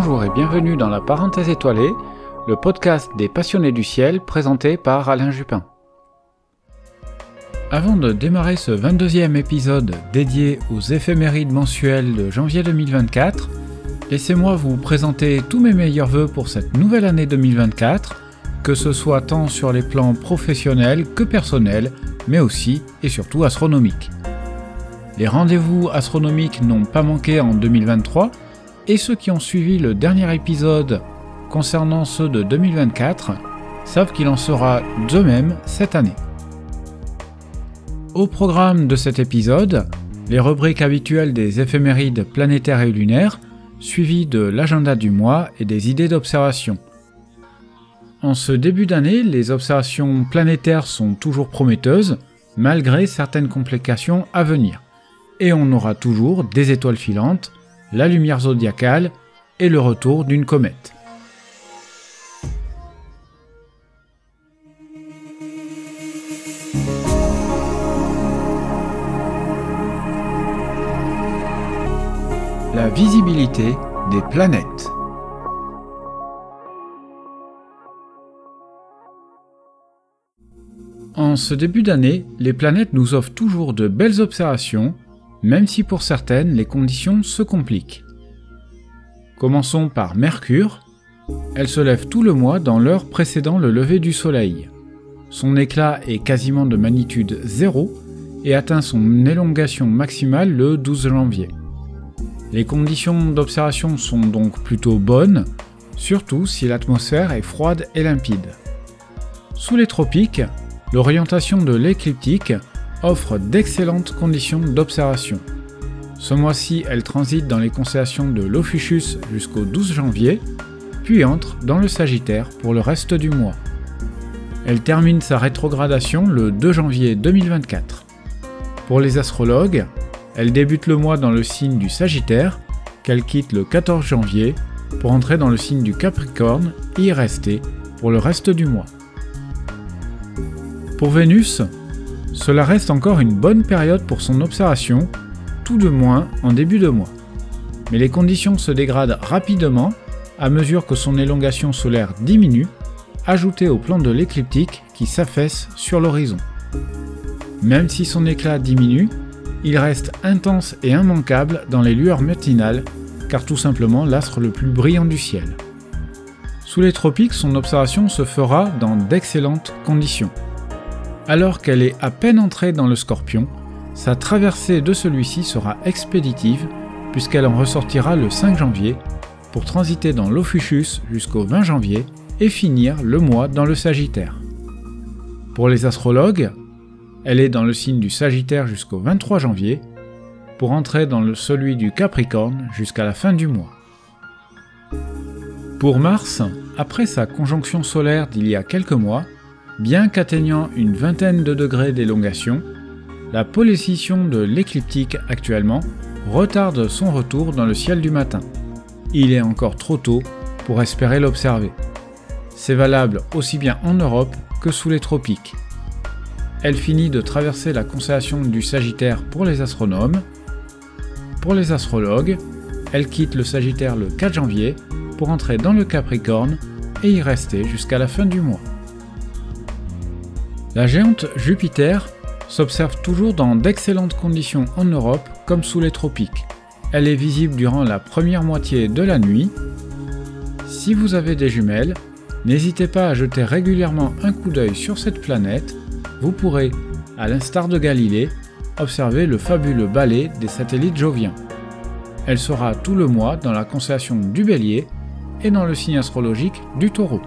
Bonjour et bienvenue dans la Parenthèse étoilée, le podcast des passionnés du ciel présenté par Alain Jupin. Avant de démarrer ce 22e épisode dédié aux éphémérides mensuelles de janvier 2024, laissez-moi vous présenter tous mes meilleurs vœux pour cette nouvelle année 2024, que ce soit tant sur les plans professionnels que personnels, mais aussi et surtout astronomiques. Les rendez-vous astronomiques n'ont pas manqué en 2023, et ceux qui ont suivi le dernier épisode concernant ceux de 2024 savent qu'il en sera de même cette année. Au programme de cet épisode, les rubriques habituelles des éphémérides planétaires et lunaires, suivies de l'agenda du mois et des idées d'observation. En ce début d'année, les observations planétaires sont toujours prometteuses, malgré certaines complications à venir. Et on aura toujours des étoiles filantes, la lumière zodiacale et le retour d'une comète. La visibilité des planètes. En ce début d'année, les planètes nous offrent toujours de belles observations, même si pour certaines, les conditions se compliquent. Commençons par Mercure. Elle se lève tout le mois dans l'heure précédant le lever du soleil. Son éclat est quasiment de magnitude 0 et atteint son élongation maximale le 12 janvier. Les conditions d'observation sont donc plutôt bonnes, surtout si l'atmosphère est froide et limpide. Sous les tropiques, l'orientation de l'écliptique offre d'excellentes conditions d'observation. Ce mois-ci, elle transite dans les constellations de l'Ophiuchus jusqu'au 12 janvier, puis entre dans le Sagittaire pour le reste du mois. Elle termine sa rétrogradation le 2 janvier 2024. Pour les astrologues, elle débute le mois dans le signe du Sagittaire, qu'elle quitte le 14 janvier pour entrer dans le signe du Capricorne et y rester pour le reste du mois. Pour Vénus, cela reste encore une bonne période pour son observation, tout de moins en début de mois. Mais les conditions se dégradent rapidement à mesure que son élongation solaire diminue, ajoutée au plan de l'écliptique qui s'affaisse sur l'horizon. Même si son éclat diminue, il reste intense et immanquable dans les lueurs matinales, car tout simplement l'astre le plus brillant du ciel. Sous les tropiques, son observation se fera dans d'excellentes conditions. Alors qu'elle est à peine entrée dans le Scorpion, sa traversée de celui-ci sera expéditive puisqu'elle en ressortira le 5 janvier pour transiter dans l'Ophiuchus jusqu'au 20 janvier et finir le mois dans le Sagittaire. Pour les astrologues, elle est dans le signe du Sagittaire jusqu'au 23 janvier pour entrer dans celui du Capricorne jusqu'à la fin du mois. Pour Mars, après sa conjonction solaire d'il y a quelques mois, bien qu'atteignant une vingtaine de degrés d'élongation, la polarisation de l'écliptique actuellement retarde son retour dans le ciel du matin. Il est encore trop tôt pour espérer l'observer. C'est valable aussi bien en Europe que sous les tropiques. Elle finit de traverser la constellation du Sagittaire pour les astronomes. Pour les astrologues, elle quitte le Sagittaire le 4 janvier pour entrer dans le Capricorne et y rester jusqu'à la fin du mois. La géante Jupiter s'observe toujours dans d'excellentes conditions en Europe comme sous les tropiques. Elle est visible durant la première moitié de la nuit. Si vous avez des jumelles, n'hésitez pas à jeter régulièrement un coup d'œil sur cette planète. Vous pourrez, à l'instar de Galilée, observer le fabuleux balai des satellites joviens. Elle sera tout le mois dans la constellation du Bélier et dans le signe astrologique du Taureau.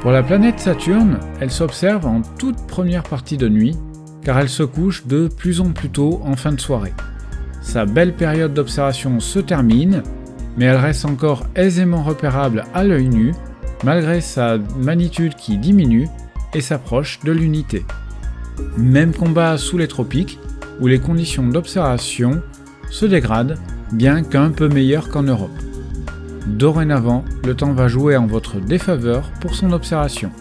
Pour la planète Saturne, elle s'observe en toute première partie de nuit, car elle se couche de plus en plus tôt en fin de soirée. Sa belle période d'observation se termine, mais elle reste encore aisément repérable à l'œil nu, malgré sa magnitude qui diminue et s'approche de l'unité. Même combat sous les tropiques, où les conditions d'observation se dégradent, bien qu'un peu meilleures qu'en Europe. Dorénavant, le temps va jouer en votre défaveur pour son observation.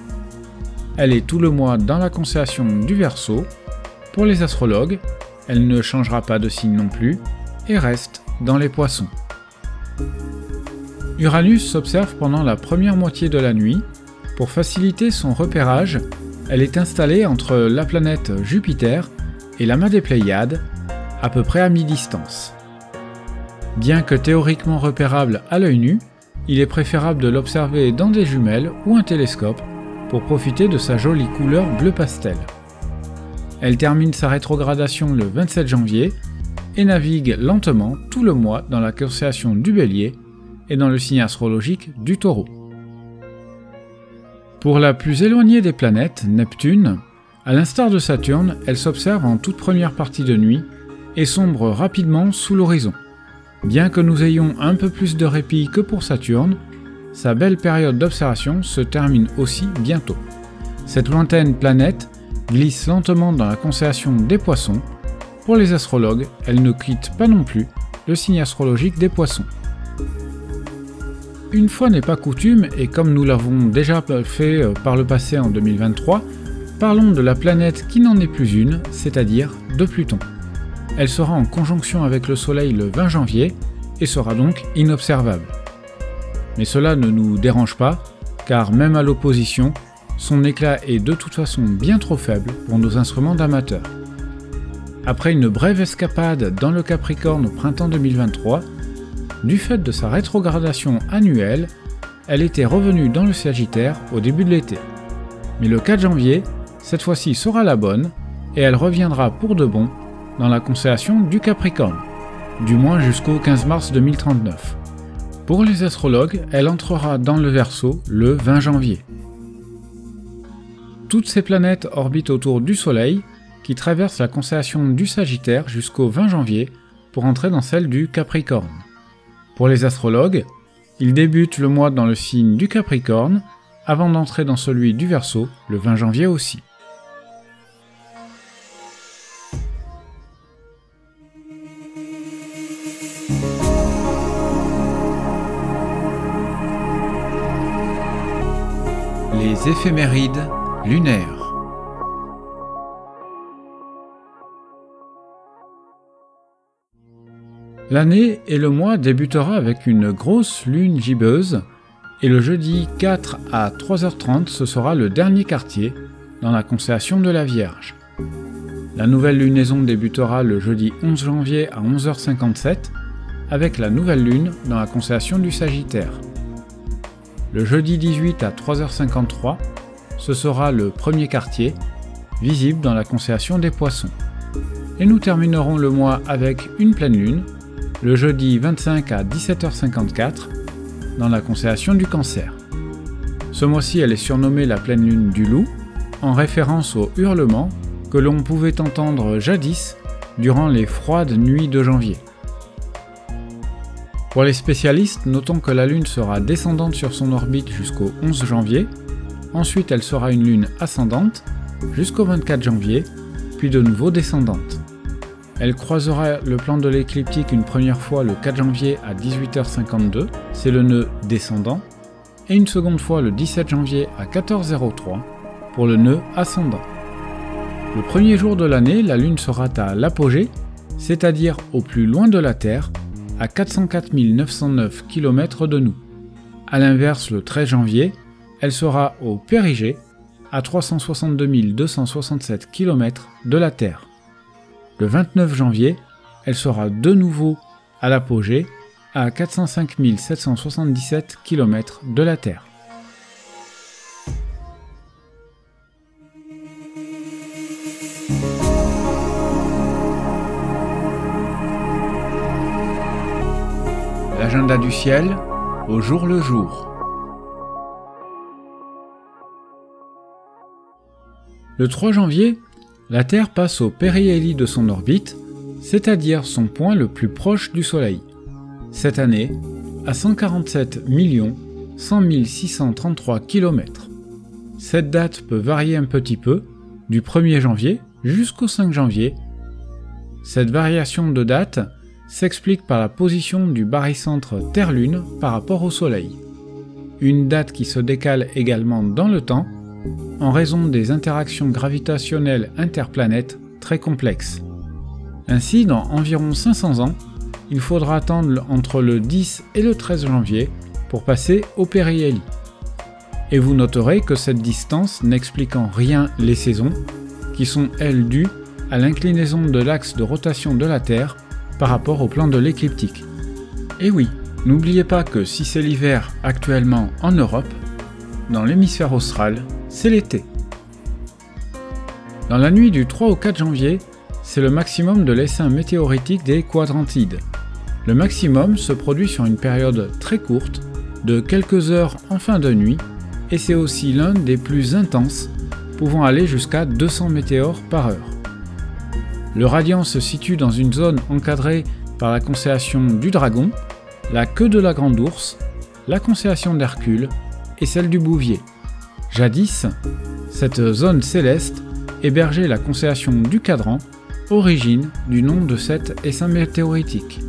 Elle est tout le mois dans la constellation du Verseau. Pour les astrologues, elle ne changera pas de signe non plus et reste dans les Poissons. Uranus s'observe pendant la première moitié de la nuit. Pour faciliter son repérage, elle est installée entre la planète Jupiter et l'amas des Pléiades, à peu près à mi-distance. Bien que théoriquement repérable à l'œil nu, il est préférable de l'observer dans des jumelles ou un télescope pour profiter de sa jolie couleur bleu pastel. Elle termine sa rétrogradation le 27 janvier et navigue lentement tout le mois dans la constellation du Bélier et dans le signe astrologique du Taureau. Pour la plus éloignée des planètes, Neptune, à l'instar de Saturne, elle s'observe en toute première partie de nuit et sombre rapidement sous l'horizon. Bien que nous ayons un peu plus de répit que pour Saturne, sa belle période d'observation se termine aussi bientôt. Cette lointaine planète glisse lentement dans la constellation des Poissons. Pour les astrologues, elle ne quitte pas non plus le signe astrologique des Poissons. Une fois n'est pas coutume, et comme nous l'avons déjà fait par le passé en 2023, parlons de la planète qui n'en est plus une, c'est-à-dire de Pluton. Elle sera en conjonction avec le Soleil le 20 janvier et sera donc inobservable. Mais cela ne nous dérange pas, car même à l'opposition, son éclat est de toute façon bien trop faible pour nos instruments d'amateurs. Après une brève escapade dans le Capricorne au printemps 2023, du fait de sa rétrogradation annuelle, elle était revenue dans le Sagittaire au début de l'été. Mais le 4 janvier, cette fois-ci sera la bonne, et elle reviendra pour de bon dans la constellation du Capricorne, du moins jusqu'au 15 mars 2039. Pour les astrologues, elle entrera dans le Verseau le 20 janvier. Toutes ces planètes orbitent autour du Soleil, qui traverse la constellation du Sagittaire jusqu'au 20 janvier pour entrer dans celle du Capricorne. Pour les astrologues, ils débutent le mois dans le signe du Capricorne avant d'entrer dans celui du Verseau le 20 janvier aussi. Les éphémérides lunaires. L'année et le mois débutera avec une grosse lune gibbeuse et le jeudi 4 à 3h30 ce sera le dernier quartier dans la constellation de la Vierge. La nouvelle lunaison débutera le jeudi 11 janvier à 11h57 avec la nouvelle lune dans la constellation du Sagittaire. Le jeudi 18 à 3h53 ce sera le premier quartier visible dans la constellation des Poissons. Et nous terminerons le mois avec une pleine lune le jeudi 25 à 17h54 dans la constellation du Cancer. Ce mois-ci, elle est surnommée la pleine lune du Loup, en référence au hurlement que l'on pouvait entendre jadis durant les froides nuits de janvier. Pour les spécialistes, notons que la lune sera descendante sur son orbite jusqu'au 11 janvier, ensuite elle sera une lune ascendante jusqu'au 24 janvier, puis de nouveau descendante. Elle croisera le plan de l'écliptique une première fois le 4 janvier à 18h52, c'est le nœud descendant, et une seconde fois le 17 janvier à 14h03 pour le nœud ascendant. Le premier jour de l'année, la Lune sera à l'apogée, c'est-à-dire au plus loin de la Terre, à 404 909 km de nous. A l'inverse, le 13 janvier, elle sera au périgée, à 362 267 km de la Terre. Le 29 janvier, elle sera de nouveau à l'apogée à 405 777 km de la Terre. L'agenda du ciel au jour le jour. Le 3 janvier, la Terre passe au périhélie de son orbite, c'est-à-dire son point le plus proche du Soleil. Cette année, à 147 100 633 km. Cette date peut varier un petit peu, du 1er janvier jusqu'au 5 janvier. Cette variation de date s'explique par la position du barycentre Terre-Lune par rapport au Soleil. Une date qui se décale également dans le temps, en raison des interactions gravitationnelles interplanètes très complexes. Ainsi, dans environ 500 ans, il faudra attendre entre le 10 et le 13 janvier pour passer au périhélie. Et vous noterez que cette distance n'explique en rien les saisons, qui sont elles dues à l'inclinaison de l'axe de rotation de la Terre par rapport au plan de l'écliptique. Et oui, n'oubliez pas que si c'est l'hiver actuellement en Europe, dans l'hémisphère austral, c'est l'été. Dans la nuit du 3 au 4 janvier, c'est le maximum de l'essaim météoritique des Quadrantides. Le maximum se produit sur une période très courte, de quelques heures en fin de nuit, et c'est aussi l'un des plus intenses, pouvant aller jusqu'à 200 météores par heure. Le radiant se situe dans une zone encadrée par la constellation du Dragon, la queue de la Grande Ourse, la constellation d'Hercule et celle du Bouvier. Jadis, cette zone céleste hébergeait la constellation du Cadran, origine du nom de cet essaim météoritique.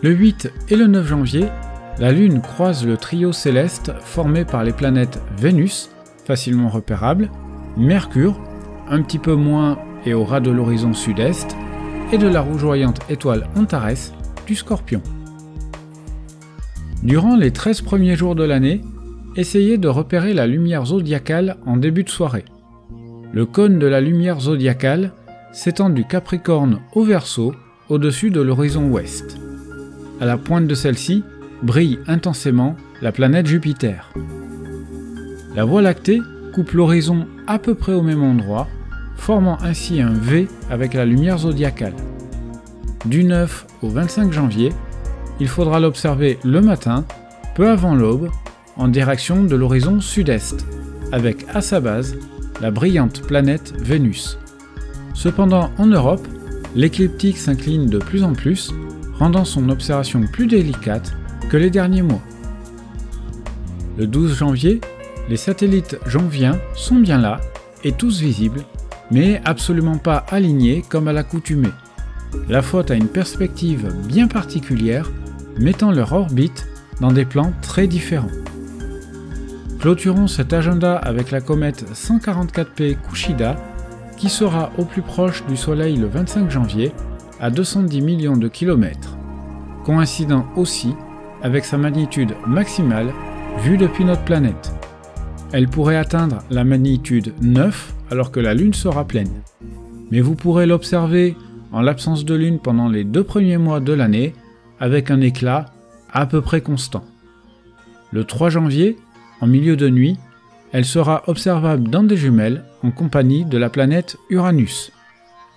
Le 8 et le 9 janvier, la Lune croise le trio céleste formé par les planètes Vénus, facilement repérable, Mercure, un petit peu moins et au ras de l'horizon sud-est, et de la rougeoyante étoile Antares du Scorpion. Durant les 13 premiers jours de l'année, essayez de repérer la lumière zodiacale en début de soirée. Le cône de la lumière zodiacale s'étend du Capricorne au Verseau au-dessus de l'horizon ouest. À la pointe de celle-ci brille intensément la planète Jupiter. La Voie lactée coupe l'horizon à peu près au même endroit, formant ainsi un V avec la lumière zodiacale. Du 9 au 25 janvier, il faudra l'observer le matin, peu avant l'aube, en direction de l'horizon sud-est, avec à sa base la brillante planète Vénus. Cependant, en Europe, l'écliptique s'incline de plus en plus, rendant son observation plus délicate que les derniers mois. Le 12 janvier, les satellites joviens sont bien là et tous visibles, mais absolument pas alignés comme à l'accoutumée. La faute à une perspective bien particulière, mettant leur orbite dans des plans très différents. Clôturons cet agenda avec la comète 144P Kushida, qui sera au plus proche du Soleil le 25 janvier, à 210 millions de kilomètres, coïncidant aussi avec sa magnitude maximale vue depuis notre planète. Elle pourrait atteindre la magnitude 9 alors que la Lune sera pleine, mais vous pourrez l'observer en l'absence de Lune pendant les 2 premiers mois de l'année avec un éclat à peu près constant. Le 3 janvier, en milieu de nuit, elle sera observable dans des jumelles en compagnie de la planète Uranus.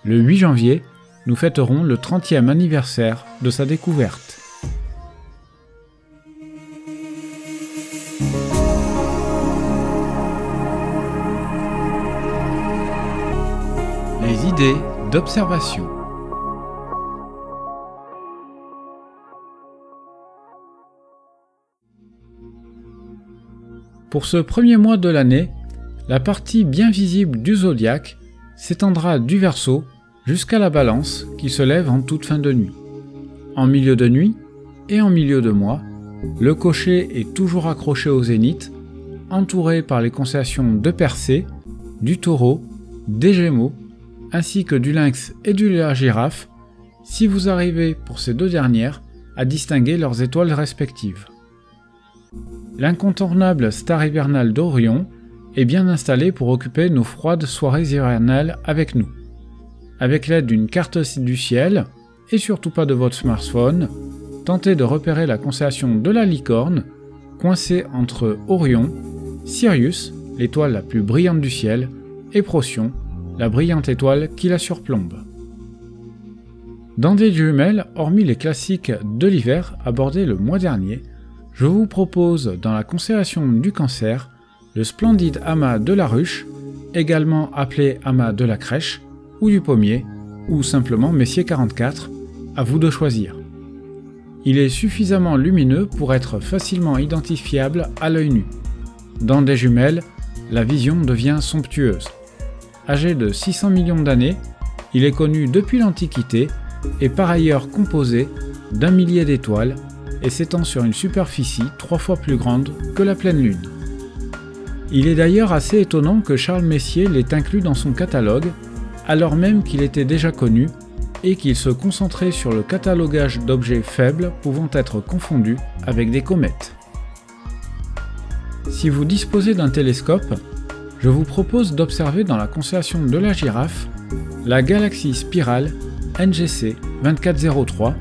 Le 8 janvier, nous fêterons le 30e anniversaire de sa découverte. Les idées d'observation. Pour ce premier mois de l'année, la partie bien visible du zodiaque s'étendra du Verseau jusqu'à la Balance qui se lève en toute fin de nuit. En milieu de nuit et en milieu de mois, le Cocher est toujours accroché au zénith, entouré par les constellations de Persée, du Taureau, des Gémeaux, ainsi que du Lynx et de la Girafe, si vous arrivez pour ces 2 dernières à distinguer leurs étoiles respectives. L'incontournable star hivernale d'Orion est bien installée pour occuper nos froides soirées hivernales avec nous. Avec l'aide d'une carte du ciel, et surtout pas de votre smartphone, tentez de repérer la constellation de la Licorne, coincée entre Orion, Sirius, l'étoile la plus brillante du ciel, et Procyon, la brillante étoile qui la surplombe. Dans des jumelles, hormis les classiques de l'hiver abordés le mois dernier, je vous propose dans la constellation du Cancer le splendide amas de la Ruche, également appelé amas de la Crèche, ou du Pommier, ou simplement Messier 44, à vous de choisir. Il est suffisamment lumineux pour être facilement identifiable à l'œil nu. Dans des jumelles, la vision devient somptueuse. Âgé de 600 millions d'années, il est connu depuis l'Antiquité et par ailleurs composé d'un millier d'étoiles et s'étend sur une superficie 3 fois plus grande que la pleine Lune. Il est d'ailleurs assez étonnant que Charles Messier l'ait inclus dans son catalogue, alors même qu'il était déjà connu, et qu'il se concentrait sur le catalogage d'objets faibles pouvant être confondus avec des comètes. Si vous disposez d'un télescope, je vous propose d'observer dans la constellation de la Girafe la galaxie spirale NGC 2403,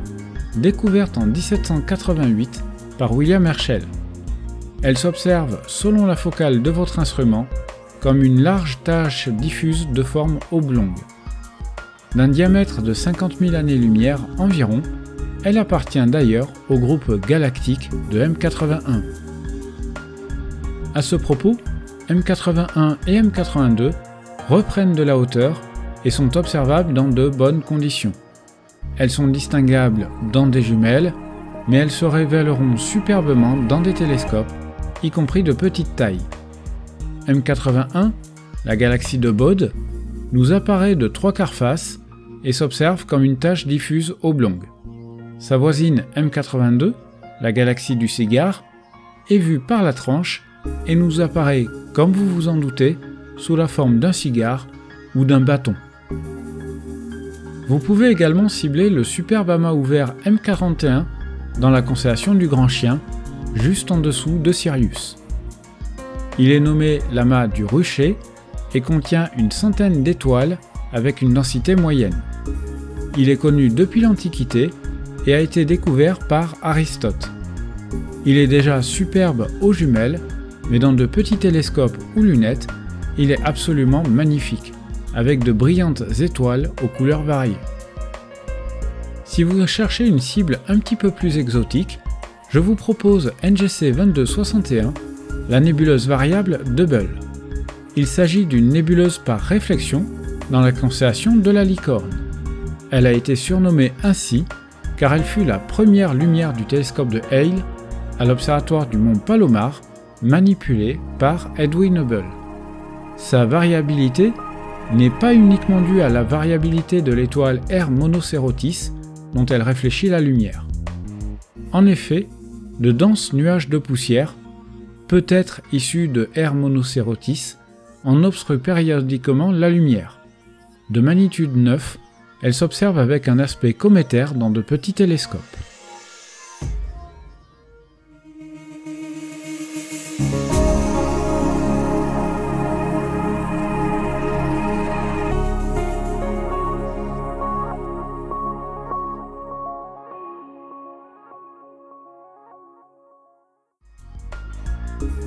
découverte en 1788 par William Herschel. Elle s'observe, selon la focale de votre instrument, comme une large tache diffuse de forme oblongue. D'un diamètre de 50 000 années-lumière environ, elle appartient d'ailleurs au groupe galactique de M81. À ce propos, M81 et M82 reprennent de la hauteur et sont observables dans de bonnes conditions. Elles sont distinguables dans des jumelles, mais elles se révéleront superbement dans des télescopes, y compris de petite taille. M81, la galaxie de Bode, nous apparaît de trois quarts face et s'observe comme une tache diffuse oblongue. Sa voisine M82, la galaxie du cigare, est vue par la tranche et nous apparaît, comme vous vous en doutez, sous la forme d'un cigare ou d'un bâton. Vous pouvez également cibler le superbe amas ouvert M41 dans la constellation du Grand Chien, juste en dessous de Sirius. Il est nommé l'amas du Rucher et contient une centaine d'étoiles avec une densité moyenne. Il est connu depuis l'Antiquité et a été découvert par Aristote. Il est déjà superbe aux jumelles, mais dans de petits télescopes ou lunettes, il est absolument magnifique, avec de brillantes étoiles aux couleurs variées. Si vous cherchez une cible un petit peu plus exotique, je vous propose NGC 2261, la nébuleuse variable d'Hubble. Il s'agit d'une nébuleuse par réflexion dans la constellation de la Licorne. Elle a été surnommée ainsi car elle fut la première lumière du télescope de Hale à l'observatoire du mont Palomar, manipulée par Edwin Hubble. Sa variabilité n'est pas uniquement due à la variabilité de l'étoile R monocerotis dont elle réfléchit la lumière. En effet, de denses nuages de poussière, peut-être issus de R monocerotis, en obstrue périodiquement la lumière. De magnitude 9, elle s'observe avec un aspect cométaire dans de petits télescopes.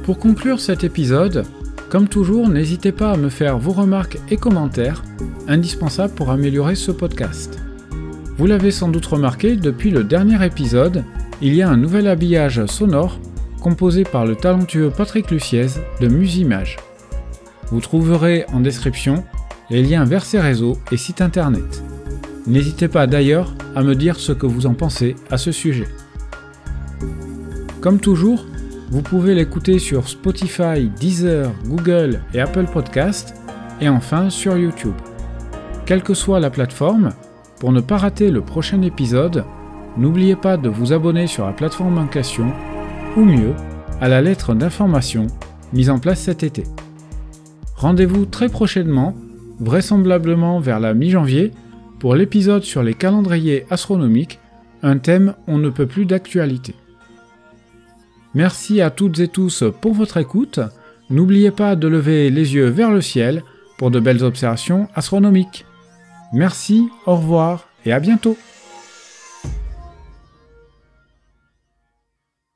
Pour conclure cet épisode, comme toujours, n'hésitez pas à me faire vos remarques et commentaires, indispensables pour améliorer ce podcast. Vous l'avez sans doute remarqué, depuis le dernier épisode, il y a un nouvel habillage sonore composé par le talentueux Patrick Luciez de MuZiMage. Vous trouverez en description les liens vers ses réseaux et sites internet. N'hésitez pas d'ailleurs à me dire ce que vous en pensez à ce sujet. Comme toujours, vous pouvez l'écouter sur Spotify, Deezer, Google et Apple Podcasts, et enfin sur YouTube. Quelle que soit la plateforme, pour ne pas rater le prochain épisode, n'oubliez pas de vous abonner sur la plateforme en question, ou mieux, à la lettre d'information mise en place cet été. Rendez-vous très prochainement, vraisemblablement vers la mi-janvier, pour l'épisode sur les calendriers astronomiques, un thème on ne peut plus d'actualité. Merci à toutes et tous pour votre écoute. N'oubliez pas de lever les yeux vers le ciel pour de belles observations astronomiques. Merci, au revoir et à bientôt.